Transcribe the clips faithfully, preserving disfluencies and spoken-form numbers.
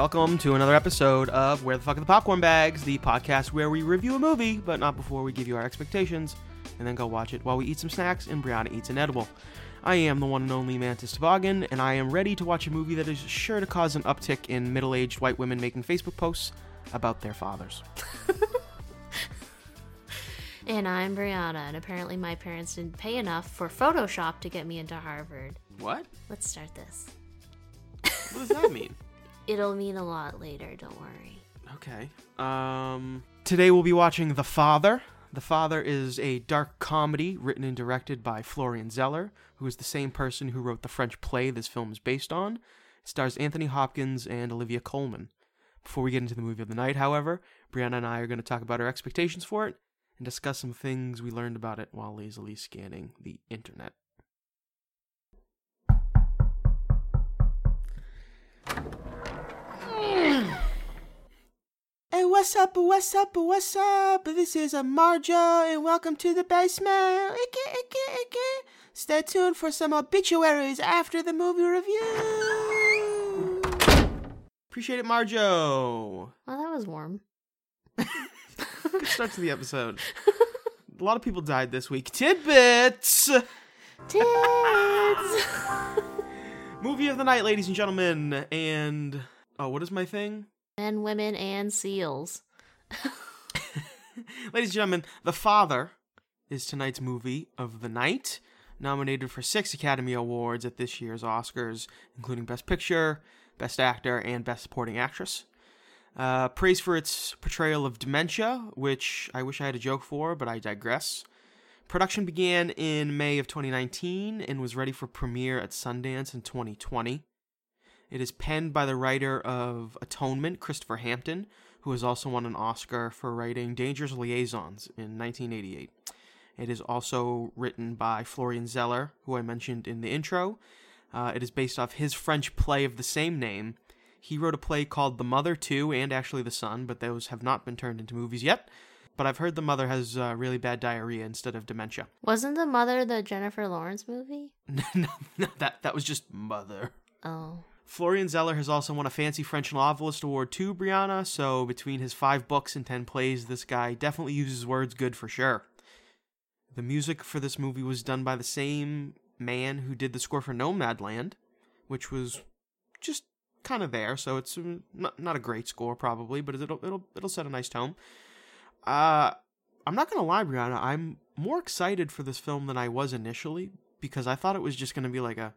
Welcome to another episode of Where the Fuck are the Popcorn Bags, the podcast where we review a movie, but not before we give you our expectations, and then go watch it while we eat some snacks and Brianna eats an edible. I am the one and only Mantis Toboggan, and I am ready to watch a movie that is sure to cause an uptick in middle-aged white women making Facebook posts about their fathers. And I'm Brianna, and apparently my parents didn't pay enough for Photoshop to get me into Harvard. What? Let's start this. What does that mean? It'll mean a lot later, don't worry. Okay. Um, today we'll be watching The Father. The Father is a dark comedy written and directed by Florian Zeller, who is the same person who wrote the French play this film is based on. It stars Anthony Hopkins and Olivia Colman. Before we get into the movie of the night, however, Brianna and I are going to talk about our expectations for it and discuss some things we learned about it while lazily scanning the internet. Hey, what's up, what's up, what's up? This is a Marjo, and welcome to the basement. Icky, icky, icky. Stay tuned for some obituaries after the movie review. Appreciate it, Marjo. Well, that was warm. Good start to the episode. A lot of people died this week. Tidbits! Tidbits! Movie of the night, ladies and gentlemen, and... Oh, what is my thing? Men, women, and seals. Ladies and gentlemen, The Father is tonight's movie of the night, nominated for six Academy Awards at this year's Oscars, including Best Picture, Best Actor, and Best Supporting Actress. Uh, praised for its portrayal of dementia, which I wish I had a joke for, but I digress. Production began in May of twenty nineteen and was ready for premiere at Sundance in twenty twenty. It is penned by the writer of Atonement, Christopher Hampton, who has also won an Oscar for writing Dangerous Liaisons in nineteen eighty-eight. It is also written by Florian Zeller, who I mentioned in the intro. Uh, it is based off his French play of the same name. He wrote a play called The Mother, too, and actually The Son, but those have not been turned into movies yet. But I've heard The Mother has uh, really bad diarrhea instead of dementia. Wasn't The Mother the Jennifer Lawrence movie? no, no, that, that was just Mother. Oh. Florian Zeller has also won a Fancy French Novelist Award too, Brianna, so between his five books and ten plays, this guy definitely uses words good for sure. The music for this movie was done by the same man who did the score for Nomadland, which was just kind of there, so it's not, not a great score probably, but it'll it'll it'll set a nice tone. Uh, I'm not going to lie, Brianna, I'm more excited for this film than I was initially, because I thought it was just going to be like a...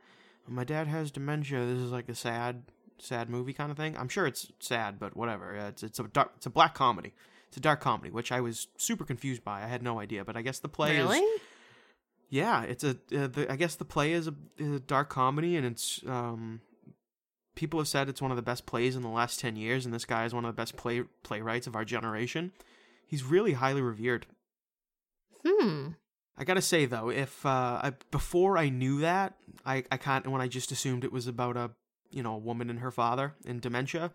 My dad has dementia. This is like a sad, sad movie kind of thing. I'm sure it's sad, but whatever. It's it's a dark, it's a black comedy. It's a dark comedy, which I was super confused by. I had no idea, but I guess the play really? is yeah. It's a uh, the, I guess the play is a, is a dark comedy, and it's um people have said it's one of the best plays in the last ten years, and this guy is one of the best play playwrights of our generation. He's really highly revered. Hmm. I gotta say, though, if, uh, I, before I knew that, I, I can't, when I just assumed it was about a, you know, a woman and her father and dementia,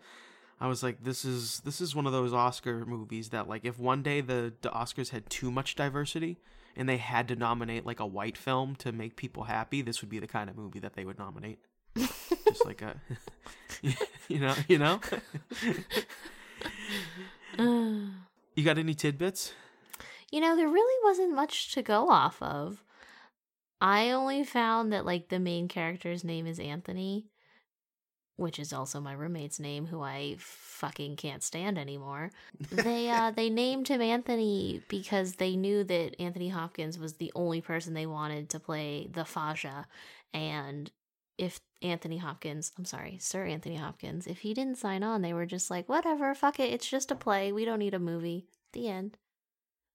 I was like, this is, this is one of those Oscar movies that, like, if one day the, the Oscars had too much diversity and they had to nominate, like, a white film to make people happy, this would be the kind of movie that they would nominate. Just like a, you know, you know? You got any tidbits? You know, there really wasn't much to go off of. I only found that, like, the main character's name is Anthony, which is also my roommate's name, who I fucking can't stand anymore. They uh, they named him Anthony because they knew that Anthony Hopkins was the only person they wanted to play the Faja. And if Anthony Hopkins, I'm sorry, Sir Anthony Hopkins, if he didn't sign on, they were just like, whatever, fuck it, it's just a play. We don't need a movie. The end.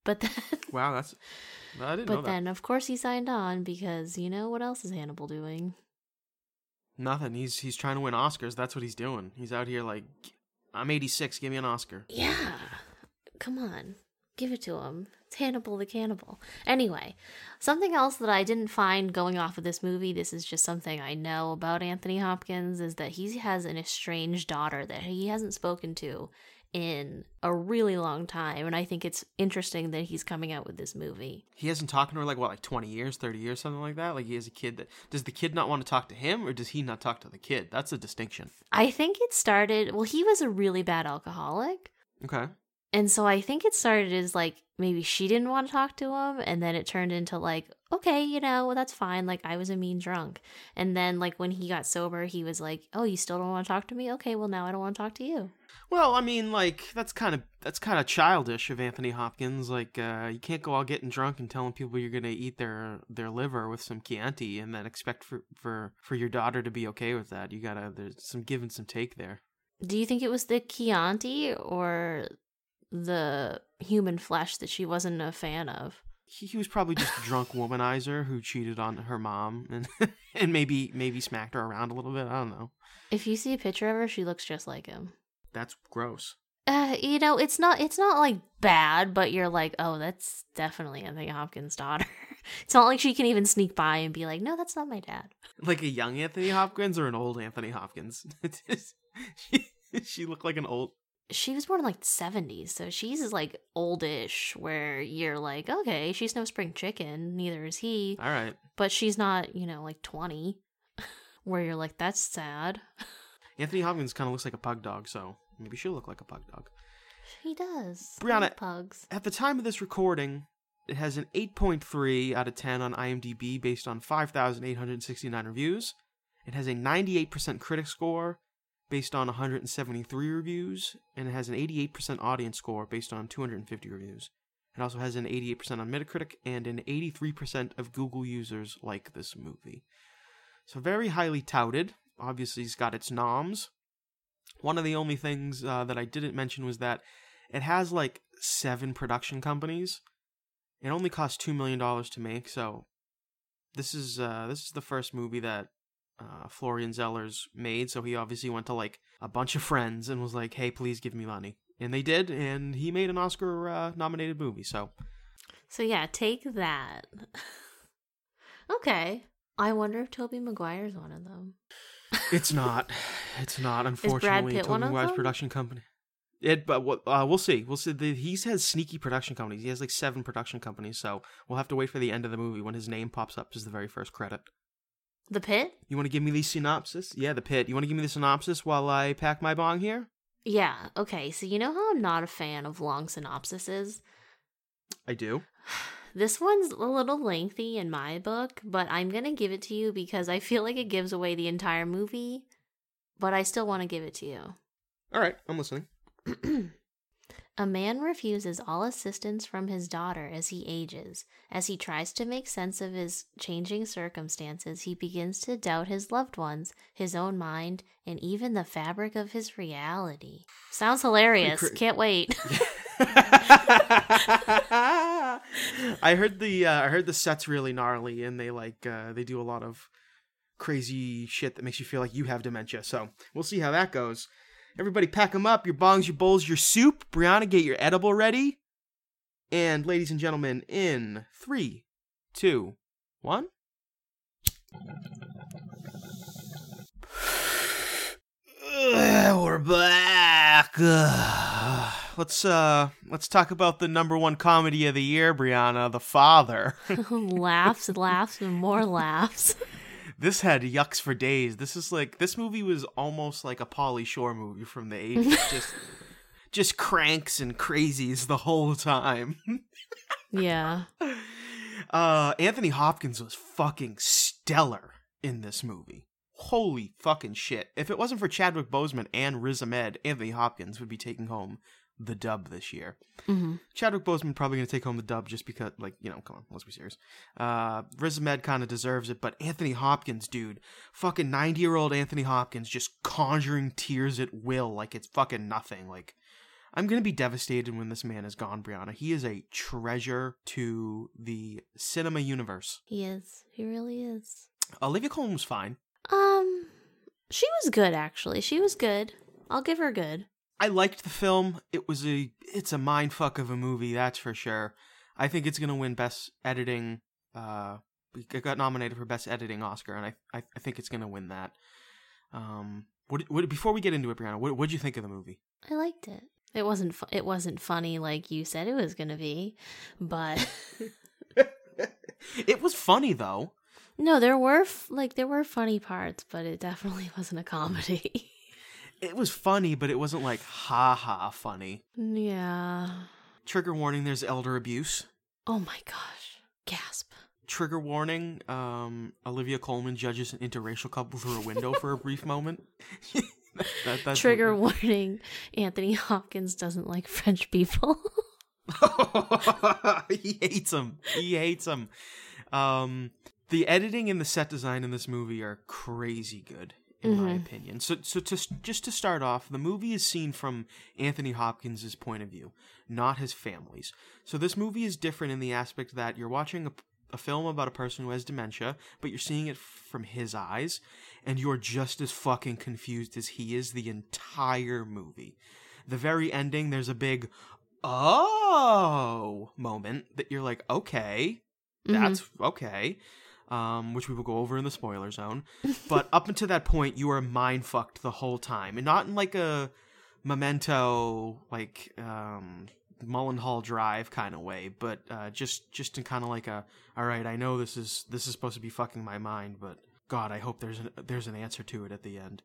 But then, wow, that's no, I didn't know that. But then, of course, he signed on because you know what else is Hannibal doing? Nothing. He's he's trying to win Oscars. That's what he's doing. He's out here like, I'm eighty-six. Give me an Oscar. Yeah, come on, give it to him. It's Hannibal the Cannibal. Anyway, something else that I didn't find going off of this movie. This is just something I know about Anthony Hopkins is that he has an estranged daughter that he hasn't spoken to in a really long time, and I think it's interesting that he's coming out with this movie. He hasn't talked to her like what, like twenty years, thirty years, something like that. Like, he has a kid. That does the kid not want to talk to him, or does he not talk to the kid? That's a distinction. I think it started, well, he was a really bad alcoholic. Okay. And so I think it started as like maybe she didn't want to talk to him, and then it turned into like, okay, you know, well, that's fine. Like, I was a mean drunk. And then like when he got sober, he was like, oh, you still don't want to talk to me? Okay, well, now I don't want to talk to you. Well, I mean, like, that's kind of that's kind of childish of Anthony Hopkins. Like, uh, you can't go all getting drunk and telling people you're going to eat their their liver with some Chianti and then expect for, for, for your daughter to be okay with that. You got to, there's some give and some take there. Do you think it was the Chianti or the human flesh that she wasn't a fan of? He was probably just a drunk womanizer who cheated on her mom and and maybe maybe smacked her around a little bit. I don't know. If you see a picture of her, she looks just like him. That's gross. Uh, you know, it's not it's not like bad, but you're like, oh, that's definitely Anthony Hopkins' daughter. It's not like she can even sneak by and be like, no, that's not my dad. Like a young Anthony Hopkins or an old Anthony Hopkins? she, she looked like an old... She was born in like the seventies, so she's like oldish, where you're like, okay, she's no spring chicken, neither is he. All right. But she's not, you know, like twenty, where you're like, that's sad. Anthony Hopkins kind of looks like a pug dog, so maybe she'll look like a pug dog. He does. Brianna, pugs. At the time of this recording, it has an eight point three out of ten on IMDb based on five thousand eight hundred sixty-nine reviews. It has a ninety-eight percent critic score based on one hundred seventy-three reviews, and it has an eighty-eight percent audience score based on two hundred fifty reviews. It also has an eighty-eight percent on Metacritic and an eighty-three percent of Google users like this movie. So very highly touted. Obviously, it's got its noms. One of the only things uh, that I didn't mention was that it has like seven production companies. It only cost two million dollars to make, so this is uh, this is the first movie that Uh, Florian Zeller's made, so he obviously went to like a bunch of friends and was like, hey, please give me money, and they did, and he made an Oscar uh, nominated movie. So so yeah, take that. Okay, I wonder if Tobey Maguire's one of them. It's not it's not unfortunately. Tobey Maguire's production company it but what uh, we'll see we'll see the, he has sneaky production companies. He has like seven production companies, so we'll have to wait for the end of the movie when his name pops up as the very first credit. The Pit? You want to give me the synopsis? Yeah, The Pit. You want to give me the synopsis while I pack my bong here? Yeah, okay. So you know how I'm not a fan of long synopsises? I do. This one's a little lengthy in my book, but I'm going to give it to you because I feel like it gives away the entire movie, but I still want to give it to you. All right, I'm listening. A man refuses all assistance from his daughter as he ages. As he tries to make sense of his changing circumstances, he begins to doubt his loved ones, his own mind, and even the fabric of his reality. Sounds hilarious. Cr- Can't wait. I heard the uh, I heard the set's really gnarly, and they like uh, they do a lot of crazy shit that makes you feel like you have dementia. So we'll see how that goes. Everybody pack them up, your bongs, your bowls, your soup. Brianna, get your edible ready. And ladies and gentlemen, in three, two, one. Ugh, we're back. Ugh. Let's uh, let's talk about the number one comedy of the year, Brianna, The Father. Laughs, laughs, and more laughs. This had yucks for days. This is like this movie was almost like a Pauly Shore movie from the eighties. just, just cranks and crazies the whole time. Yeah. Uh, Anthony Hopkins was fucking stellar in this movie. Holy fucking shit! If it wasn't for Chadwick Boseman and Riz Ahmed, Anthony Hopkins would be taking home the dub this year. Mm-hmm. Chadwick Boseman probably going to take home the dub just because, like, you know, come on, let's be serious. Uh, Riz Ahmed kind of deserves it, but Anthony Hopkins, dude, fucking ninety-year-old Anthony Hopkins just conjuring tears at will like it's fucking nothing. Like, I'm going to be devastated when this man is gone, Brianna. He is a treasure to the cinema universe. He is. He really is. Olivia Colman was fine. Um, she was good, actually. She was good. I'll give her good. I liked the film. It was a, it's a mindfuck of a movie, that's for sure. I think it's going to win Best Editing. Uh, it got nominated for Best Editing Oscar, and I, I, I think it's going to win that. Um, what, what, before we get into it, Brianna, what, what'd you think of the movie? I liked it. It wasn't fu- it wasn't funny like you said it was going to be, but it was funny though. No, there were f- like there were funny parts, but it definitely wasn't a comedy. It was funny, but it wasn't like ha ha funny. Yeah. Trigger warning, there's elder abuse. Oh my gosh. Gasp. Trigger warning, um, Olivia Colman judges an interracial couple through a window for a brief moment. that, that, Trigger what... warning, Anthony Hopkins doesn't like French people. He hates them. He hates them. Um, the editing and the set design in this movie are crazy good, in mm-hmm. my opinion. So, so to, just to start off, the movie is seen from Anthony Hopkins' point of view, not his family's. So this movie is different in the aspect that you're watching a a film about a person who has dementia, but you're seeing it from his eyes, and you're just as fucking confused as he is the entire movie. The very ending, there's a big, oh, moment that you're like, okay, that's mm-hmm. okay, um, which we will go over in the spoiler zone. But up until that point, you are mind-fucked the whole time, and not in like a Memento, like, um... Mulholland Drive kind of way, but uh just just in kind of like a, all right, I know this is this is supposed to be fucking my mind, but God, I hope there's an there's an answer to it at the end.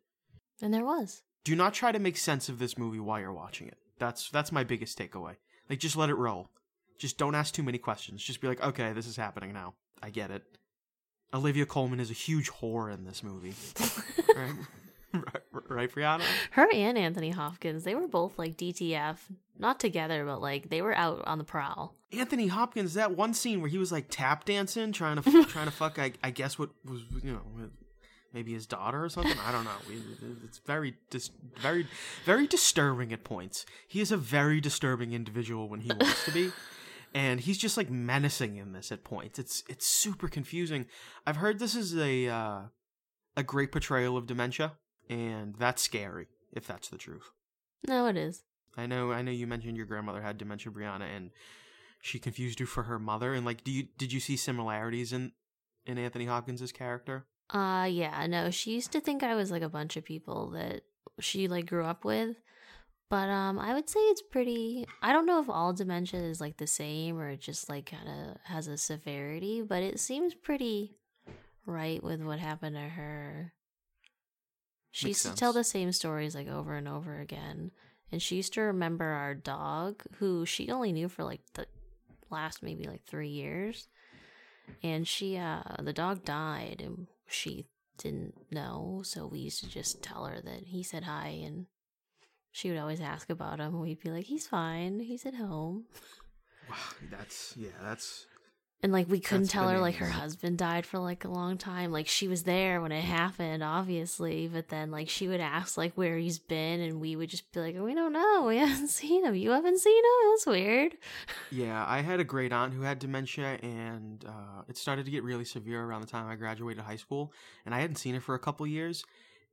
And there was. Do not try to make sense of this movie while you're watching it. That's that's my biggest takeaway. Like, just let it roll. Just don't ask too many questions. Just be like, okay, this is happening now. I get it. Olivia Colman is a huge whore in this movie. Right? Right, right, Brianna? Her and Anthony Hopkins, they were both like D T F, not together, but like they were out on the prowl. Anthony Hopkins, that one scene where he was like tap dancing, trying to trying to fuck, I, I guess what was, you know, maybe his daughter or something. I don't know. It's very, dis- very, very disturbing at points. He is a very disturbing individual when he wants to be. And he's just like menacing in this at points. It's it's super confusing. I've heard this is a uh, a great portrayal of dementia. And that's scary, if that's the truth. No, it is. I know I know you mentioned your grandmother had dementia, Brianna, and she confused you for her mother. And, like, do you did you see similarities in, in Anthony Hopkins' character? Uh, yeah, no. She used to think I was, like, a bunch of people that she, like, grew up with. But um, I would say it's pretty... I don't know if all dementia is, like, the same or it just, like, kind of has a severity. But it seems pretty right with what happened to her. She Makes used sense. to tell the same stories like over and over again. And she used to remember our dog, who she only knew for like the last maybe like three years. And she, uh, the dog died and she didn't know. So we used to just tell her that he said hi and she would always ask about him. And we'd be like, he's fine. He's at home. Wow. That's, yeah, that's. And, like, we couldn't That's tell bananas. her, like, her husband died for, like, a long time. Like, she was there when it happened, obviously. But then, like, she would ask, like, where he's been. And we would just be like, we don't know. We haven't seen him. You haven't seen him? That's weird. Yeah, I had a great aunt who had dementia. And uh, it started to get really severe around the time I graduated high school. And I hadn't seen her for a couple years.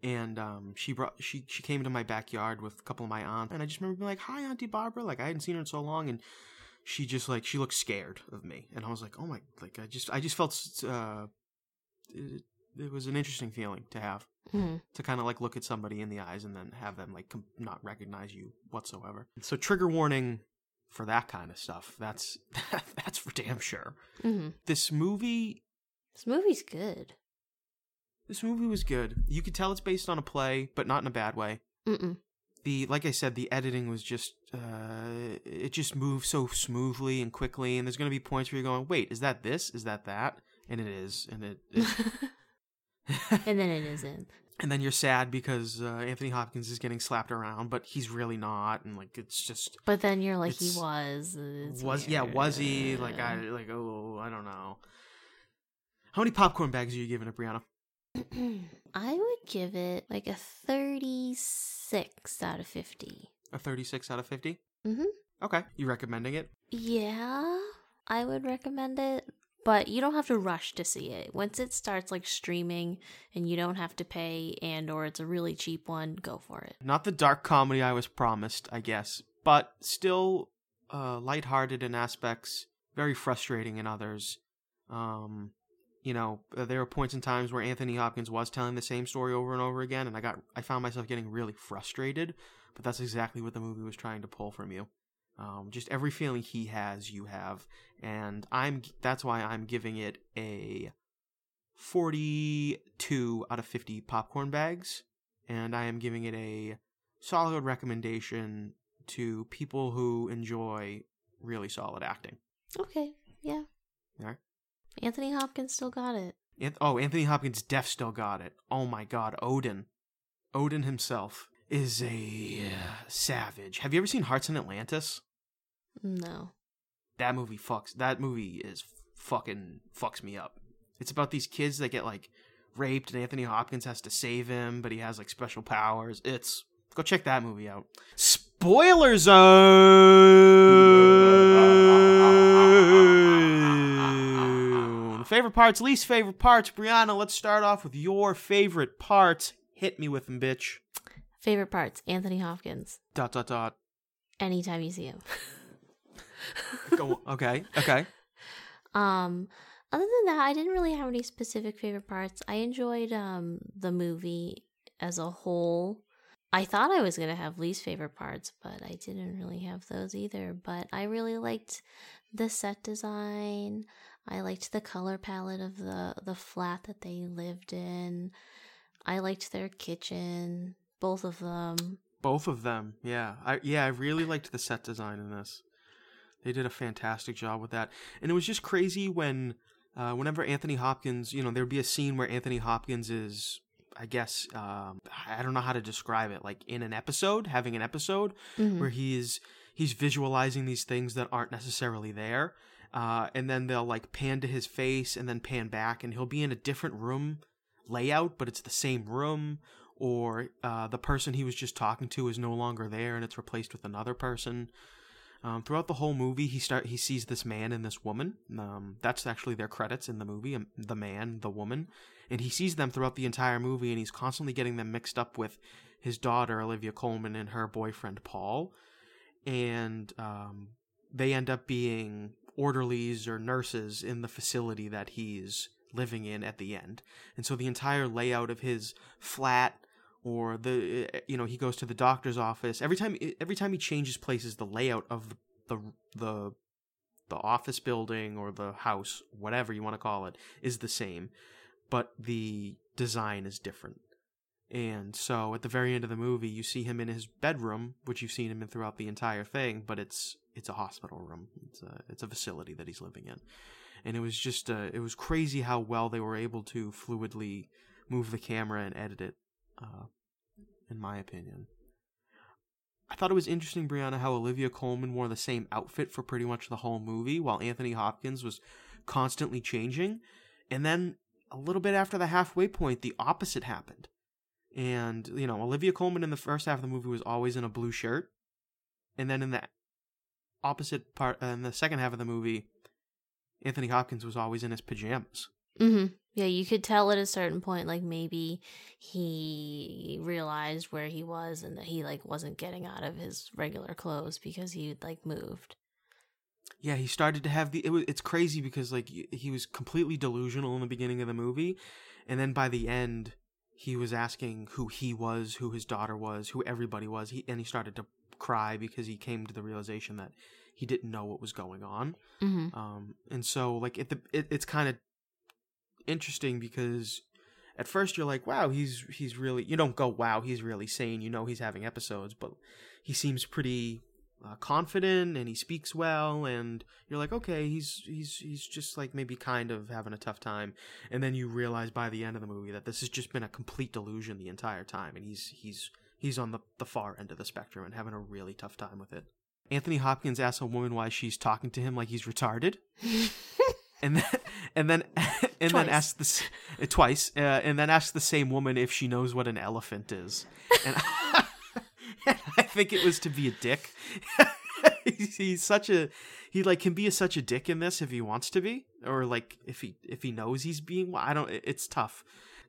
And um, she brought she she came to my backyard with a couple of my aunts. And I just remember being like, hi, Auntie Barbara. Like, I hadn't seen her in so long. And she just, like, she looked scared of me. And I was like, oh, my, like, I just, I just felt, uh, it, it was an interesting feeling to have. Mm-hmm. To kind of, like, look at somebody in the eyes and then have them, like, com- not recognize you whatsoever. So trigger warning for that kind of stuff. That's, that's for damn sure. Mm-hmm. This movie. This movie's good. This movie was good. You could tell it's based on a play, but not in a bad way. Mm-mm. The, like I said, the editing was just, uh, it just moves so smoothly and quickly, and there's going to be points where you're going, wait, is that this? Is that that? And it is, and it is. And then it isn't. And then you're sad because uh, Anthony Hopkins is getting slapped around, but he's really not, and, like, it's just. But then you're like, he was. Was weird. Yeah, was he? Like, I, like, oh, I don't know. How many popcorn bags are you giving it, Brianna? I would give it like a thirty-six out of fifty. A thirty-six out of fifty? Mm-hmm. Okay. You recommending it? Yeah, I would recommend it. But you don't have to rush to see it. Once it starts like streaming and you don't have to pay and or it's a really cheap one, go for it. Not the dark comedy I was promised, I guess. But still uh, lighthearted in aspects, very frustrating in others. Um... you know, there were points in times where Anthony Hopkins was telling the same story over and over again, and I got I found myself getting really frustrated. But that's exactly what the movie was trying to pull from you. Um, just every feeling he has, you have, and I'm that's why I'm giving it a forty-two out of fifty popcorn bags, and I am giving it a solid recommendation to people who enjoy really solid acting. Okay, yeah. All right. Anthony Hopkins still got it. Anth- oh, Anthony Hopkins' death still got it. Oh my God, Odin. Odin himself is a uh, savage. Have you ever seen Hearts in Atlantis? No. That movie fucks. That movie is fucking fucks me up. It's about these kids that get like raped, and Anthony Hopkins has to save him, but he has like special powers. It's go check that movie out. Spoiler zone. Favorite parts, least favorite parts. Brianna, let's start off with your favorite parts. Hit me with them, bitch. Favorite parts: Anthony Hopkins. Dot dot dot. Anytime you see him. Go on. Okay. Okay. Um. Other than that, I didn't really have any specific favorite parts. I enjoyed um, the movie as a whole. I thought I was going to have least favorite parts, but I didn't really have those either. But I really liked the set design. I liked the color palette of the, the flat that they lived in. I liked their kitchen, both of them. Both of them, yeah. I, yeah, I really liked the set design in this. They did a fantastic job with that. And it was just crazy when... Uh, whenever Anthony Hopkins, you know, there'd be a scene where Anthony Hopkins is, I guess, um, I don't know how to describe it, like in an episode, having an episode mm-hmm. where he's he's visualizing these things that aren't necessarily there. Uh, and then they'll like pan to his face and then pan back, and he'll be in a different room layout, but it's the same room. Or uh, the person he was just talking to is no longer there, and it's replaced with another person. Um, throughout the whole movie, he start he sees this man and this woman. Um, that's actually their credits in the movie, um, the man, the woman. And he sees them throughout the entire movie, and he's constantly getting them mixed up with his daughter, Olivia Colman, and her boyfriend, Paul. And um, they end up being orderlies or nurses in the facility that he's living in at the end. And so the entire layout of his flat... Or the you know he goes to the doctor's office. Every time every time he changes places, the layout of the the the, the office building or the house, whatever you want to call it, is the same, but the design is different. And so at the very end of the movie, you see him in his bedroom, which you've seen him in throughout the entire thing, but it's it's a hospital room. It's a it's a facility that he's living in, and it was just uh, it was crazy how well they were able to fluidly move the camera and edit it. Uh, in my opinion. I thought it was interesting, Brianna, how Olivia Colman wore the same outfit for pretty much the whole movie, while Anthony Hopkins was constantly changing. And then a little bit after the halfway point, the opposite happened. And, you know, Olivia Colman in the first half of the movie was always in a blue shirt. And then in the opposite part, uh, in the second half of the movie, Anthony Hopkins was always in his pajamas. Mm-hmm. Yeah, you could tell at a certain point, like, maybe he realized where he was and that he, like, wasn't getting out of his regular clothes because he, like, moved. Yeah, he started to have the... It was, it's crazy because, like, he was completely delusional in the beginning of the movie. And then by the end, he was asking who he was, who his daughter was, who everybody was. He, and he started to cry because he came to the realization that he didn't know what was going on. Mm-hmm. Um, and so, like, it, the, it, it's kind of... interesting because at first you're like, wow, he's he's really, you don't go, wow, he's really sane, you know, he's having episodes, but he seems pretty uh, confident and he speaks well, and you're like, okay, he's he's he's just like maybe kind of having a tough time. And then you realize by the end of the movie that this has just been a complete delusion the entire time, and he's he's he's on the, the far end of the spectrum and having a really tough time with it. Anthony Hopkins asks a woman why she's talking to him like he's retarded. And then, and then, and twice. then ask this uh, twice, uh, and then ask the same woman if she knows what an elephant is. And I, and I think it was to be a dick. he's, he's such a he like can be a, such a dick in this if he wants to be, or like if he if he knows he's being. I don't. It's tough.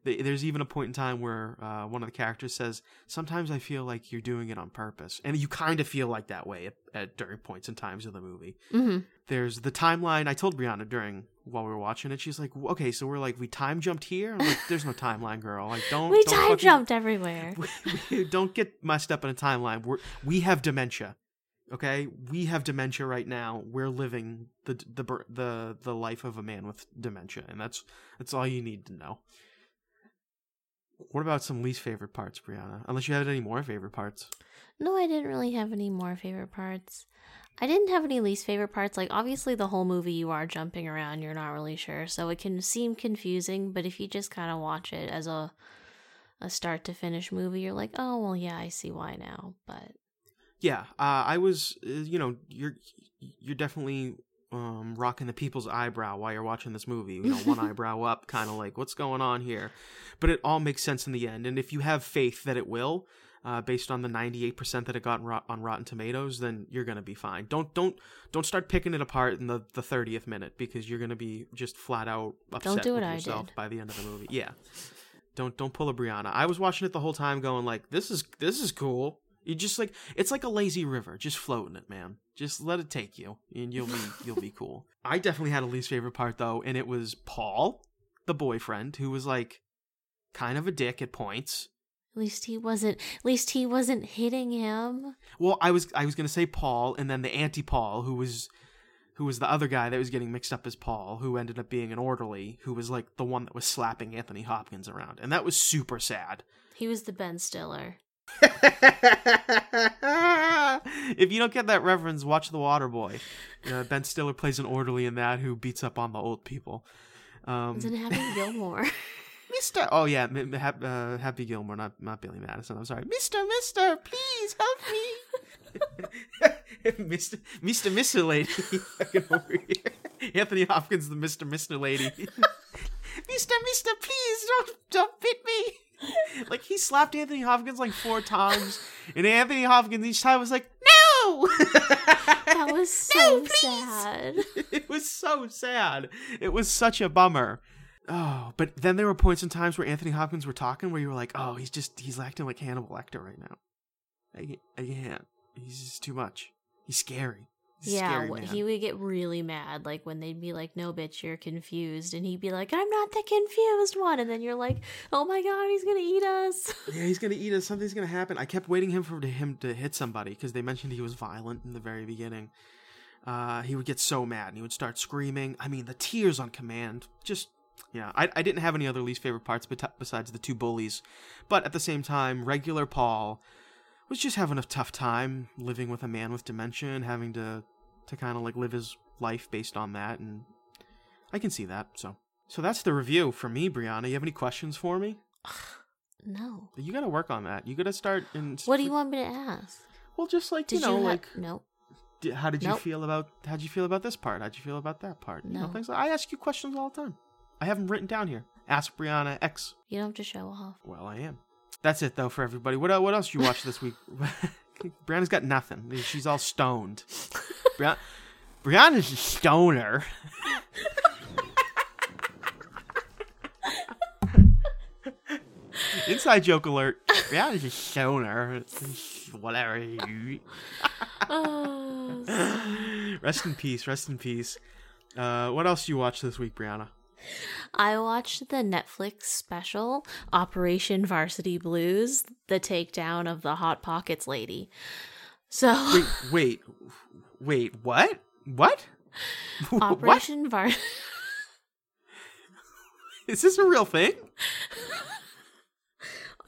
There's even a point in time where uh, one of the characters says, "Sometimes I feel like you're doing it on purpose," and you kind of feel like that way at, at during points and times of the movie. Mm-hmm. There's the timeline. I told Brianna during while we were watching it, she's like, okay, so we're like, we time jumped here? I'm like, there's no timeline, girl. Like, don't we don't time fucking... jumped everywhere. We, we don't get messed up in a timeline. We're, we have dementia. Okay, we have dementia right now. We're living the the the the life of a man with dementia, and that's that's all you need to know. What about some least favorite parts, Brianna? Unless you had any more favorite parts. No, I didn't really have any more favorite parts. I didn't have any least favorite parts. Like, obviously, the whole movie you are jumping around, you're not really sure, so it can seem confusing. But if you just kind of watch it as a a start to finish movie, you're like, oh well, yeah, I see why now, but. Yeah, uh, I was, uh, you know, you're you're definitely um, rocking the people's eyebrow while you're watching this movie. You know, one eyebrow up, kind of like, what's going on here? But it all makes sense in the end. And if you have faith that it will, uh, based on the ninety-eight percent that it got on, on Rotten Tomatoes, then you're going to be fine. Don't don't don't start picking it apart in the, the thirtieth minute, because you're going to be just flat out upset with yourself by the end of the movie. Yeah, don't don't pull a Brianna. I was watching it the whole time going like, this is this is cool. You just like, it's like a lazy river, just floating it, man. Just let it take you, and you'll be you'll be cool. I definitely had a least favorite part though, and it was Paul, the boyfriend, who was like kind of a dick at points. At least he wasn't. At least he wasn't hitting him. Well, I was I was gonna say Paul, and then the anti Paul, who was who was the other guy that was getting mixed up as Paul, who ended up being an orderly, who was like the one that was slapping Anthony Hopkins around, and that was super sad. He was the Ben Stiller. If you don't get that reference, watch The Waterboy. Uh, Ben Stiller plays an orderly in that who beats up on the old people. Um, Didn't Happy Gilmore. Mister, oh yeah, uh, Happy Gilmore, not not Billy Madison. I'm sorry, Mister, Mister, please help me, Mister, Mister, Mister Lady. Over here. Anthony Hopkins, the Mister, Mister Lady. Mister, Mister, please don't don't beat me. Like, he slapped Anthony Hopkins like four times, and Anthony Hopkins each time was like, no! That was so no, sad. It was so sad. It was such a bummer. Oh, but then there were points in times where Anthony Hopkins were talking where you were like, oh, he's just, he's acting like Hannibal Lecter right now. I can't. I can't. He's just too much. He's scary. He's yeah, scary, man. He would get really mad, like, when they'd be like, no, bitch, you're confused. And he'd be like, I'm not the confused one. And then you're like, oh, my God, he's going to eat us. Yeah, he's going to eat us. Something's going to happen. I kept waiting him for him to hit somebody because they mentioned he was violent in the very beginning. Uh, he would get so mad and he would start screaming. I mean, the tears on command. Just, yeah, I, I didn't have any other least favorite parts besides the two bullies. But at the same time, regular Paul was just having a tough time living with a man with dementia and having to, to kind of like live his life based on that, and I can see that. So, so that's the review for me, Brianna. You have any questions for me? Ugh, no. You got to work on that. You got to start. And what do you want me to ask? Well, just like did you know, you ha- like nope. Did, how did nope. you feel about? How'd you feel about this part? How'd you feel about that part? No. You know, things like, I ask you questions all the time. I have them written down here. Ask Brianna X. You don't have to show off. Well, I am. That's it, though, for everybody. What what else you watch this week? Brianna's got nothing. She's all stoned. Brianna, Brianna's a stoner. Inside joke alert. Brianna's a stoner. Whatever. Rest in peace. Rest in peace. Uh, what else you watch this week, Brianna? I watched the Netflix special, Operation Varsity Blues: The Takedown of the Hot Pockets Lady. So wait, wait, wait, what? What? Operation Varsity. Is this a real thing?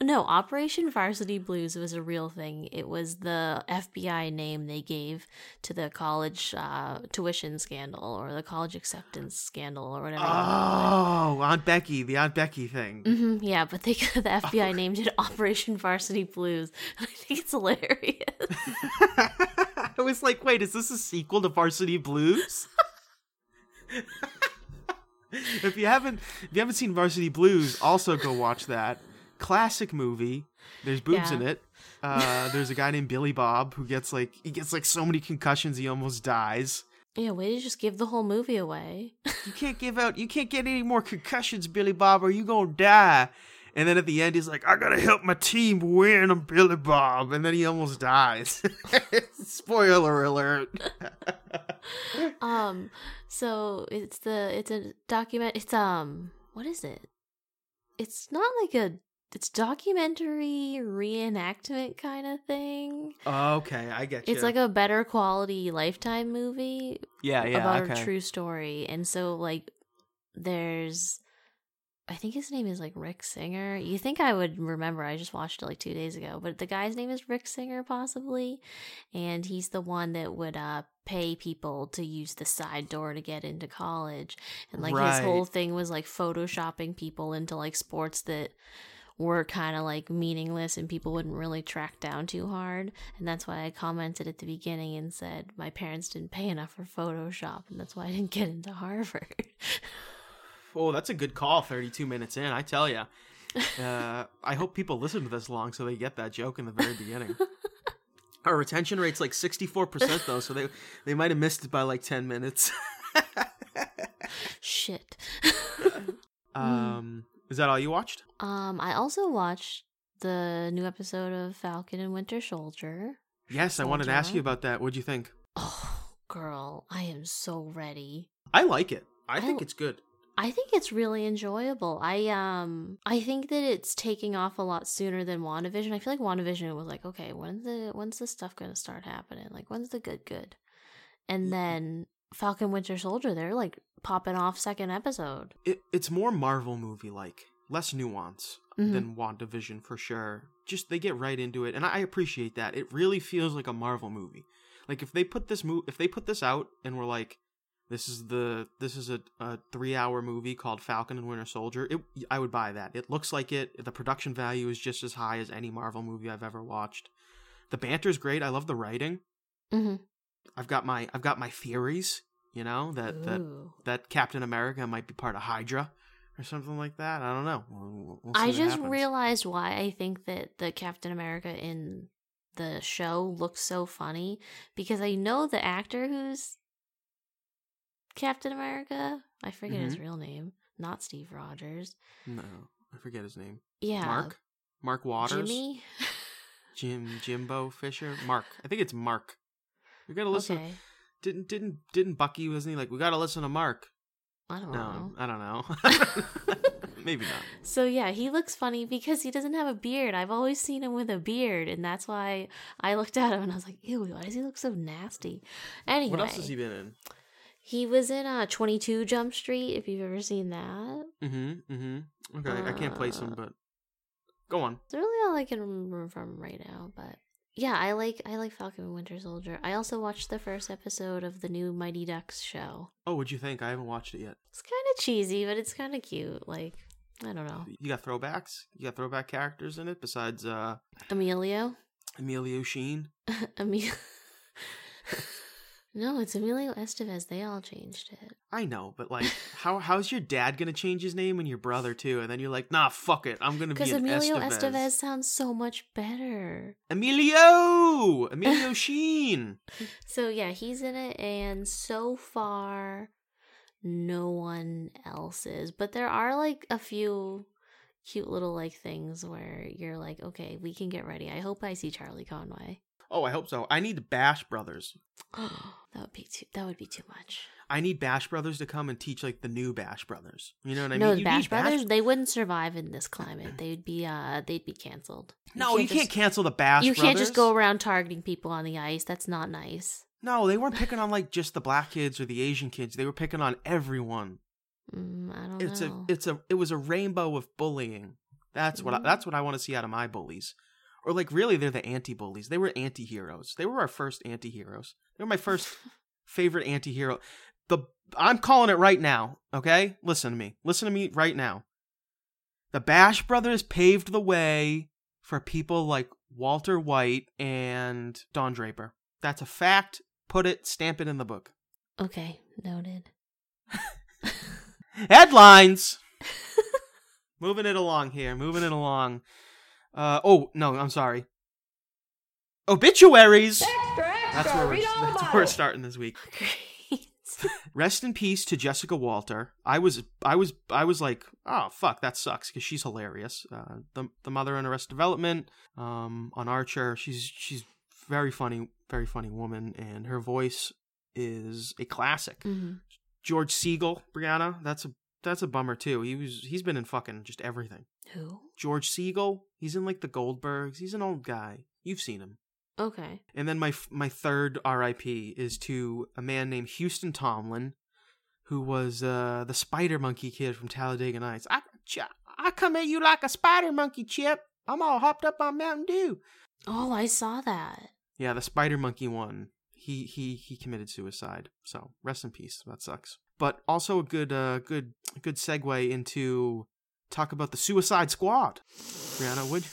No, Operation Varsity Blues was a real thing. It was the F B I name they gave to the college uh, tuition scandal or the college acceptance scandal or whatever. Oh, Aunt Becky, the Aunt Becky thing. Mm-hmm, yeah, but they, the F B I oh. named it Operation Varsity Blues. I think it's hilarious. I was like, wait, is this a sequel to Varsity Blues? If you haven't, if you haven't seen Varsity Blues, also go watch that. Classic movie. There's boobs yeah. in it. Uh, there's a guy named Billy Bob who gets like he gets like so many concussions he almost dies. Yeah, way to just give the whole movie away. You can't give out. You can't get any more concussions, Billy Bob, or you gonna die. And then at the end, he's like, "I gotta help my team win. I'm Billy Bob," and then he almost dies. Spoiler alert. Um, so it's the it's a document. It's um, what is it? It's not like a. It's documentary reenactment kind of thing. Oh, okay, I get you. It's like a better quality Lifetime movie. Yeah, yeah, about okay. a true story, and so like there's. I think his name is like Rick Singer. You think I would remember? I just watched it like two days ago. But the guy's name is Rick Singer, possibly, and he's the one that would uh pay people to use the side door to get into college, and like right. his whole thing was like photoshopping people into like sports that were kind of like meaningless and people wouldn't really track down too hard. And that's why I commented at the beginning and said my parents didn't pay enough for Photoshop, and that's why I didn't get into Harvard. Oh, that's a good call. Thirty-two minutes in, I tell you. Uh, I hope people listen to this long so they get that joke in the very beginning. Our retention rate's like sixty-four percent though, so they they might have missed it by like ten minutes. Shit. um, is that all you watched? Um, I also watched the new episode of Falcon and Winter Soldier. Yes, Soldier. I wanted to ask you about that. What'd you think? Oh, girl, I am so ready. I like it. I, I think it's good. I think it's really enjoyable. I um I think that it's taking off a lot sooner than WandaVision. I feel like WandaVision was like, okay, when's the when's this stuff gonna start happening? Like, when's the good good? And then Falcon Winter Soldier, they're like popping off second episode. It, it's more Marvel movie like, less nuance mm-hmm. than WandaVision for sure. Just they get right into it, and I appreciate that. It really feels like a Marvel movie. Like if they put this mo- if they put this out and we're like, This is the this is a, a three hour movie called Falcon and Winter Soldier. It, I would buy that. It looks like it. The production value is just as high as any Marvel movie I've ever watched. The banter's great. I love the writing. Mm-hmm. I've got my I've got my theories. You know that Ooh. that that Captain America might be part of Hydra or something like that. I don't know. We'll, we'll see I what just happens. realized why I think that the Captain America in the show looks so funny, because I know the actor who's Captain America, I forget mm-hmm. his real name. Not Steve Rogers. No, I forget his name. Yeah, Mark. Mark Waters. Jimmy. Jim Jimbo Fisher. Mark. I think it's Mark. We gotta listen. Okay. Didn't didn't didn't Bucky, wasn't he like, we gotta listen to Mark? I don't no, know. I don't know. Maybe not. So yeah, he looks funny because he doesn't have a beard. I've always seen him with a beard, and that's why I looked at him and I was like, ew, why does he look so nasty? Anyway, what else has he been in? He was in uh, twenty-two Jump Street, if you've ever seen that. Mm-hmm, mm-hmm. Okay, uh, I can't place him, but go on. It's really all I can remember from right now, but yeah, I like I like Falcon and Winter Soldier. I also watched the first episode of the new Mighty Ducks show. Oh, what'd you think? I haven't watched it yet. It's kind of cheesy, but it's kind of cute. Like, I don't know. You got throwbacks? You got throwback characters in it besides... uh Emilio? Emilio Sheen? Emilio... No, it's Emilio Estevez. They all changed it. I know, but like, how how's your dad gonna change his name and your brother too? And then you're like, nah, fuck it, I'm gonna be an Estevez. Because Emilio Estevez sounds so much better. Emilio, Emilio Sheen. So yeah, he's in it, and so far, no one else is. But there are like a few cute little like things where you're like, okay, we can get ready. I hope I see Charlie Conway. Oh, I hope so. I need the Bash Brothers. Oh, that would be too. That would be too much. I need Bash Brothers to come and teach like the new Bash Brothers. You know what I no, mean? No, the Bash Brothers. Bash... They wouldn't survive in this climate. They'd be. Uh, they'd be canceled. No, you can't, you can't just, cancel the Bash. You Brothers. You can't just go around targeting people on the ice. That's not nice. No, they weren't picking on like just the black kids or the Asian kids. They were picking on everyone. Mm, I don't it's know. It's a. It's a. It was a rainbow of bullying. That's mm. what. I, that's what I want to see out of my bullies. Or like, really, they're the anti-bullies. They were anti-heroes. They were our first anti-heroes. They were my first favorite anti-hero. The I'm calling it right now, okay? Listen to me. Listen to me right now. The Bash Brothers paved the way for people like Walter White and Don Draper. That's a fact. Put it, stamp it in the book. Okay, noted. Headlines! Moving it along here, moving it along. Uh oh no! I'm sorry. Obituaries. Extra, extra. That's where we're, that's where we're starting this week. Rest in peace to Jessica Walter. I was, I was, I was like, oh fuck, that sucks because she's hilarious. Uh, the the mother in Arrested Development, um, on Archer. She's she's very funny, very funny woman, and her voice is a classic. Mm-hmm. George Segal, Brianna, that's a that's a bummer too. He was he's been in fucking just everything. Who? George Segal. He's in like the Goldbergs. He's an old guy. You've seen him. Okay. And then my my third R I P is to a man named Houston Tomlin, who was uh, the spider monkey kid from Talladega Nights. I I come at you like a spider monkey, Chip. I'm all hopped up on Mountain Dew. Oh, I saw that. Yeah, the spider monkey one. He he he committed suicide. So rest in peace. That sucks. But also a good uh good good segue into talk about the Suicide Squad. Brianna Wood.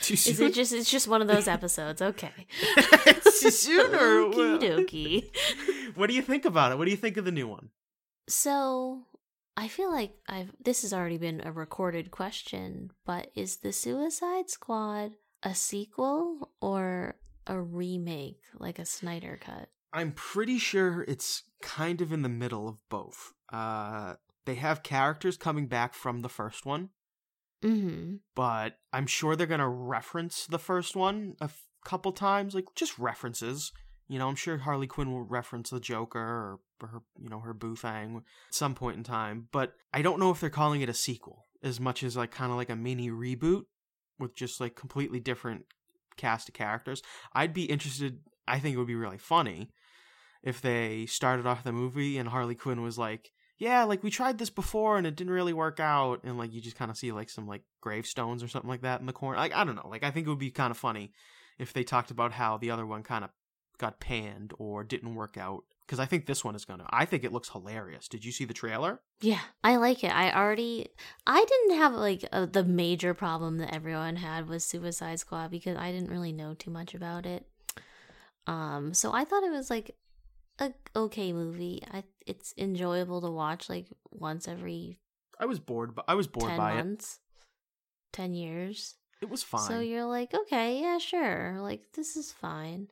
Too soon? Is it just it's just one of those episodes? Okay. It's too soon or what? Okie dokie. What do you think about it? What do you think of the new one? So I feel like I've this has already been a recorded question, but is the Suicide Squad a sequel or a remake, like a Snyder cut? I'm pretty sure it's kind of in the middle of both. Uh, they have characters coming back from the first one, mm-hmm. but I'm sure they're going to reference the first one a f- couple times, like just references. You know, I'm sure Harley Quinn will reference the Joker or, or her, you know, her boo thang at some point in time. But I don't know if they're calling it a sequel as much as like kind of like a mini reboot with just like completely different cast of characters. I'd be interested. I think it would be really funny if they started off the movie and Harley Quinn was like, yeah, like we tried this before and it didn't really work out. And like, you just kind of see like some like gravestones or something like that in the corner. Like, I don't know. Like, I think it would be kind of funny if they talked about how the other one kind of got panned or didn't work out. Because I think this one is going to, I think it looks hilarious. Did you see the trailer? Yeah, I like it. I already, I didn't have like a, the major problem that everyone had with Suicide Squad because I didn't really know too much about it. Um, so I thought it was like a okay movie. I it's enjoyable to watch like once every. I was bored, but I was bored ten by months, it. Ten years. It was fine. So you're like, okay, yeah, sure. Like this is fine.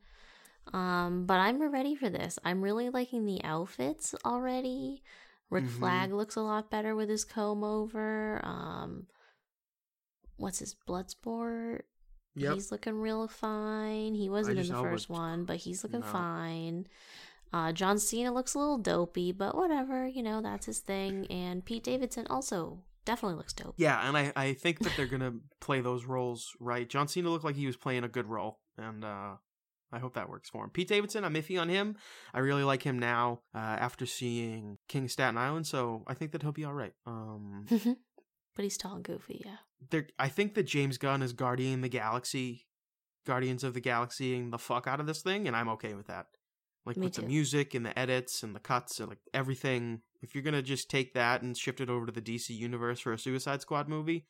Um, but I'm ready for this. I'm really liking the outfits already. Rick mm-hmm. Flag looks a lot better with his comb over. Um, what's his Bloodsport? Yep. He's looking real fine. He wasn't in the first what... one, but he's looking no. fine. Uh, John Cena looks a little dopey, but whatever, you know, that's his thing. And Pete Davidson also definitely looks dope. Yeah, and I, I think that they're going to play those roles right. John Cena looked like he was playing a good role, and uh, I hope that works for him. Pete Davidson, I'm iffy on him. I really like him now uh, after seeing King of Staten Island, so I think that he'll be all right. Um, but he's tall and goofy, yeah. There, I think that James Gunn is guarding the galaxy, Guardians of the Galaxy, and the fuck out of this thing, and I'm okay with that. Like Me with too. The music and the edits and the cuts and like everything. If you're gonna just take that and shift it over to the D C universe for a Suicide Squad movie,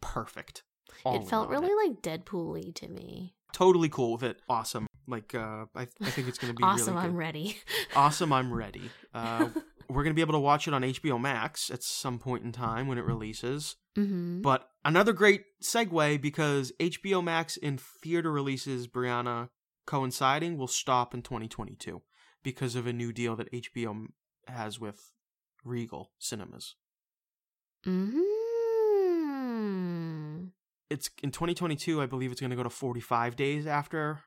perfect. All it felt really it. like Deadpool-y to me. Totally cool with it. Awesome. Like uh, I, I think it's gonna be awesome. Really I'm ready. Awesome. I'm ready. Uh, we're gonna be able to watch it on H B O Max at some point in time when it releases. Mm-hmm. But another great segue because H B O Max and theater releases, Brianna, coinciding, will stop in twenty twenty-two because of a new deal that H B O has with Regal Cinemas. Mm-hmm. It's in twenty twenty-two, I believe it's going to go to forty-five days after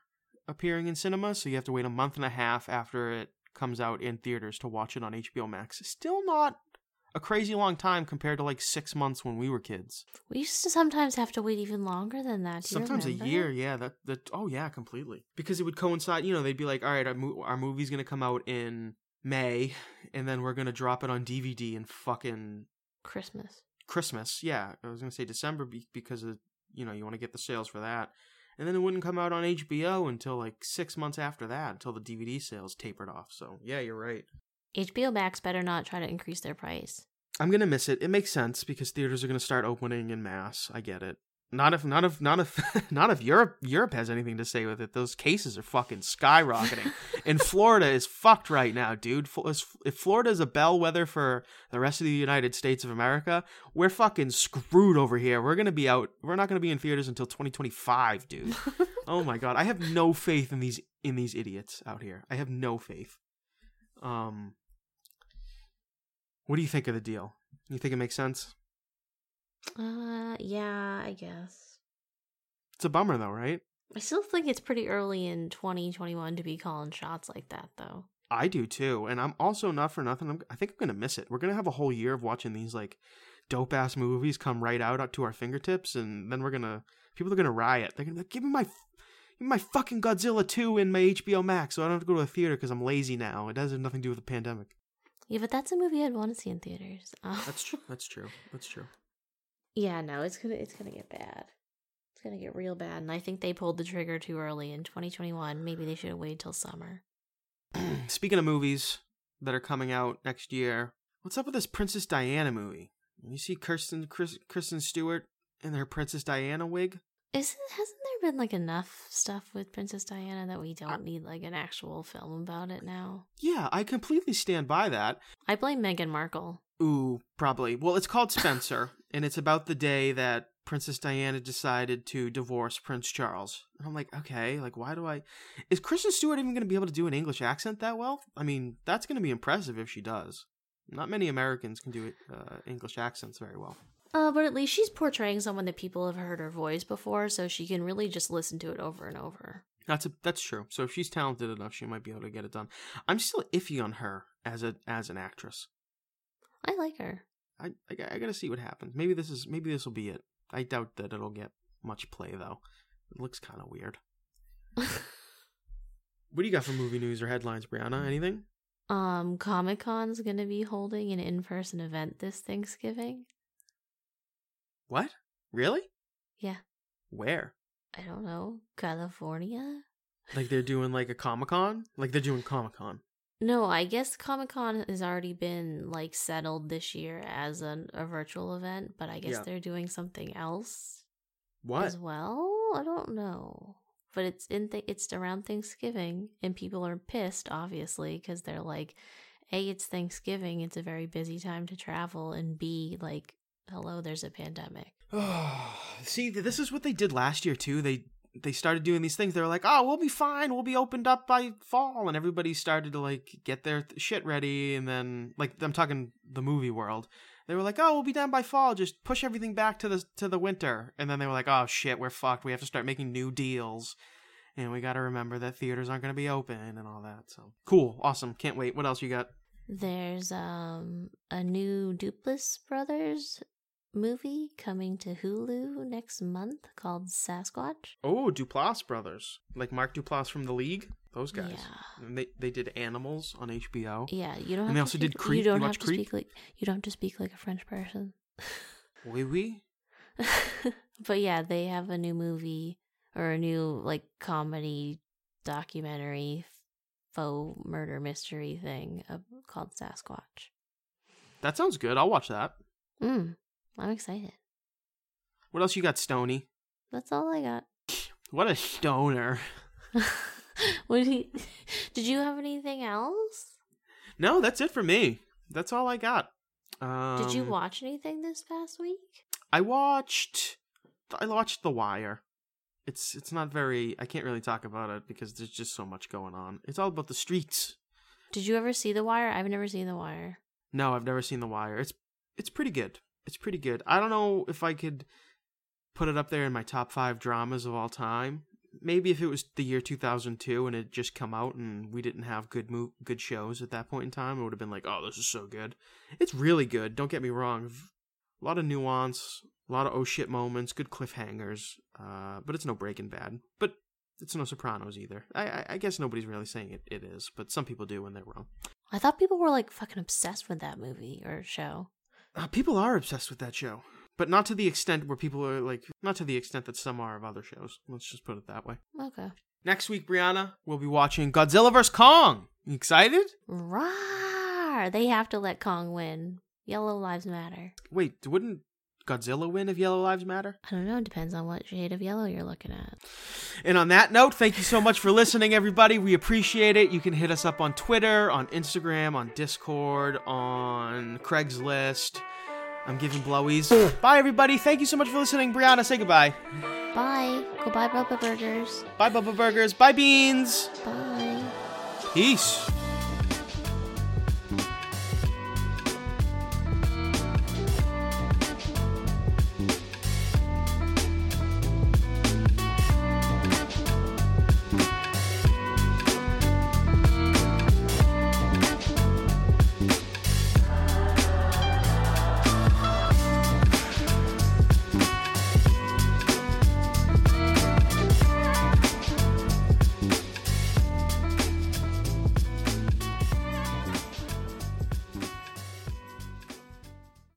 appearing in cinema, so you have to wait a month and a half after it comes out in theaters to watch it on H B O Max. Still not a crazy long time compared to like six months when we were kids. We used to sometimes have to wait even longer than that. Do sometimes a year, yeah. That that oh yeah, completely. Because it would coincide. You know, they'd be like, all right, our, mo- our movie's gonna come out in May, and then we're gonna drop it on D V D in fucking Christmas. Christmas, yeah. I was gonna say December be- because of, you know, you want to get the sales for that, and then it wouldn't come out on H B O until like six months after that, until the D V D sales tapered off. So yeah, you're right. H B O Max better not try to increase their price. I'm gonna miss it. It makes sense because theaters are gonna start opening in mass. I get it. Not if, not if, not if, not if Europe Europe has anything to say with it. Those cases are fucking skyrocketing, and Florida is fucked right now, dude. If Florida is a bellwether for the rest of the United States of America, we're fucking screwed over here. We're gonna be out. We're not gonna be in theaters until twenty twenty-five, dude. Oh my god, I have no faith in these in these idiots out here. I have no faith. Um. What do you think of the deal? You think it makes sense? Uh, yeah, I guess. It's a bummer though, right? I still think it's pretty early in twenty twenty-one to be calling shots like that, though. I do, too. And I'm also not for nothing. I'm, I think I'm going to miss it. We're going to have a whole year of watching these, like, dope-ass movies come right out to our fingertips, and then we're going to... People are going to riot. They're going to be like, give me my... Give me my fucking Godzilla two in my H B O Max so I don't have to go to the theater because I'm lazy now. It has nothing to do with the pandemic. Yeah, but that's a movie I'd want to see in theaters. Oh. That's true. That's true. That's true. Yeah, no, it's gonna it's gonna get bad. It's gonna get real bad, and I think they pulled the trigger too early in twenty twenty-one. Maybe they should have waited till summer. Speaking of movies that are coming out next year, what's up with this Princess Diana movie? You see Kirsten Chris, Kristen Stewart in her Princess Diana wig. Isn't hasn't there been like enough stuff with Princess Diana that we don't I, need like an actual film about it now? Yeah, I completely stand by that. I blame Meghan Markle. Ooh, probably. Well, it's called Spencer, and it's about the day that Princess Diana decided to divorce Prince Charles. And I'm like, okay, like why do I? Is Kristen Stewart even going to be able to do an English accent that well? I mean, that's going to be impressive if she does. Not many Americans can do uh, English accents very well. Uh, but at least she's portraying someone that people have heard her voice before, so she can really just listen to it over and over. That's a, that's true. So if she's talented enough, she might be able to get it done. I'm still iffy on her as a as an actress. I like her. I I, I gotta see what happens. Maybe this is maybe this will be it. I doubt that it'll get much play though. It looks kind of weird. What do you got for movie news or headlines, Brianna? Anything? Um, Comic-Con's gonna be holding an in-person event this Thanksgiving. What? Really? Yeah. Where? I don't know. California? Like they're doing like a Comic-Con? Like they're doing Comic-Con. No, I guess Comic-Con has already been like settled this year as an, a virtual event, but I guess yeah. They're doing something else. What? As well? I don't know. But it's in th- it's around Thanksgiving, and people are pissed, obviously, because they're like, A, it's Thanksgiving, it's a very busy time to travel, and B, like, hello, there's a pandemic. Oh, see, this is what they did last year, too. They they started doing these things. They were like, oh, we'll be fine. We'll be opened up by fall. And everybody started to, like, get their th- shit ready. And then, like, I'm talking the movie world. They were like, oh, we'll be done by fall. Just push everything back to the, to the winter. And then they were like, oh, shit, we're fucked. We have to start making new deals. And we got to remember that theaters aren't going to be open and all that. So cool. Awesome. Can't wait. What else you got? There's um a new Duplass Brothers movie coming to Hulu next month called Sasquatch. Oh, Duplass Brothers. Like Mark Duplass from The League? Those guys. Yeah. And they, they did Animals on H B O. Yeah, you don't and have they to also speak, did Creep. You don't you have to Creep? speak like you don't have to speak like a French person. Oui, oui. But yeah, they have a new movie or a new like comedy documentary faux murder mystery thing called Sasquatch. That sounds good. I'll watch that. Mm. I'm excited. What else you got, Stoney? That's all I got. What a stoner. What did he... Did you have anything else? No, that's it for me. That's all I got. Um, did you watch anything this past week? I watched... I watched The Wire. It's it's not very... I can't really talk about it because there's just so much going on. It's all about the streets. Did you ever see The Wire? I've never seen The Wire. No, I've never seen The Wire. It's It's pretty good. It's pretty good. I don't know if I could put it up there in my top five dramas of all time. Maybe if it was the year two thousand two and it had just come out and we didn't have good mo- good shows at that point in time, it would have been like, oh, this is so good. It's really good. Don't get me wrong. A lot of nuance, a lot of oh shit moments, good cliffhangers. Uh, but it's no Breaking Bad. But it's no Sopranos either. I, I-, I guess nobody's really saying it-, it is, but some people do when they're wrong. I thought people were like fucking obsessed with that movie or show. Uh, people are obsessed with that show, but not to the extent where people are like, not to the extent that some are of other shows. Let's just put it that way. Okay. Next week, Brianna, we'll be watching Godzilla versus. Kong. You excited? Rawr! They have to let Kong win. Yellow Lives Matter. Wait, wouldn't Godzilla win if Yellow Lives Matter? I don't know. It depends on what shade of yellow you're looking at. And on that note, thank you so much for listening, everybody. We appreciate it. You can hit us up on Twitter, on Instagram, on Discord, on Craigslist. I'm giving blowies. Bye, everybody. Thank you so much for listening. Brianna, say goodbye. Bye. Goodbye, Bubba Burgers. Bye, Bubba Burgers. Bye, Beans. Bye. Peace.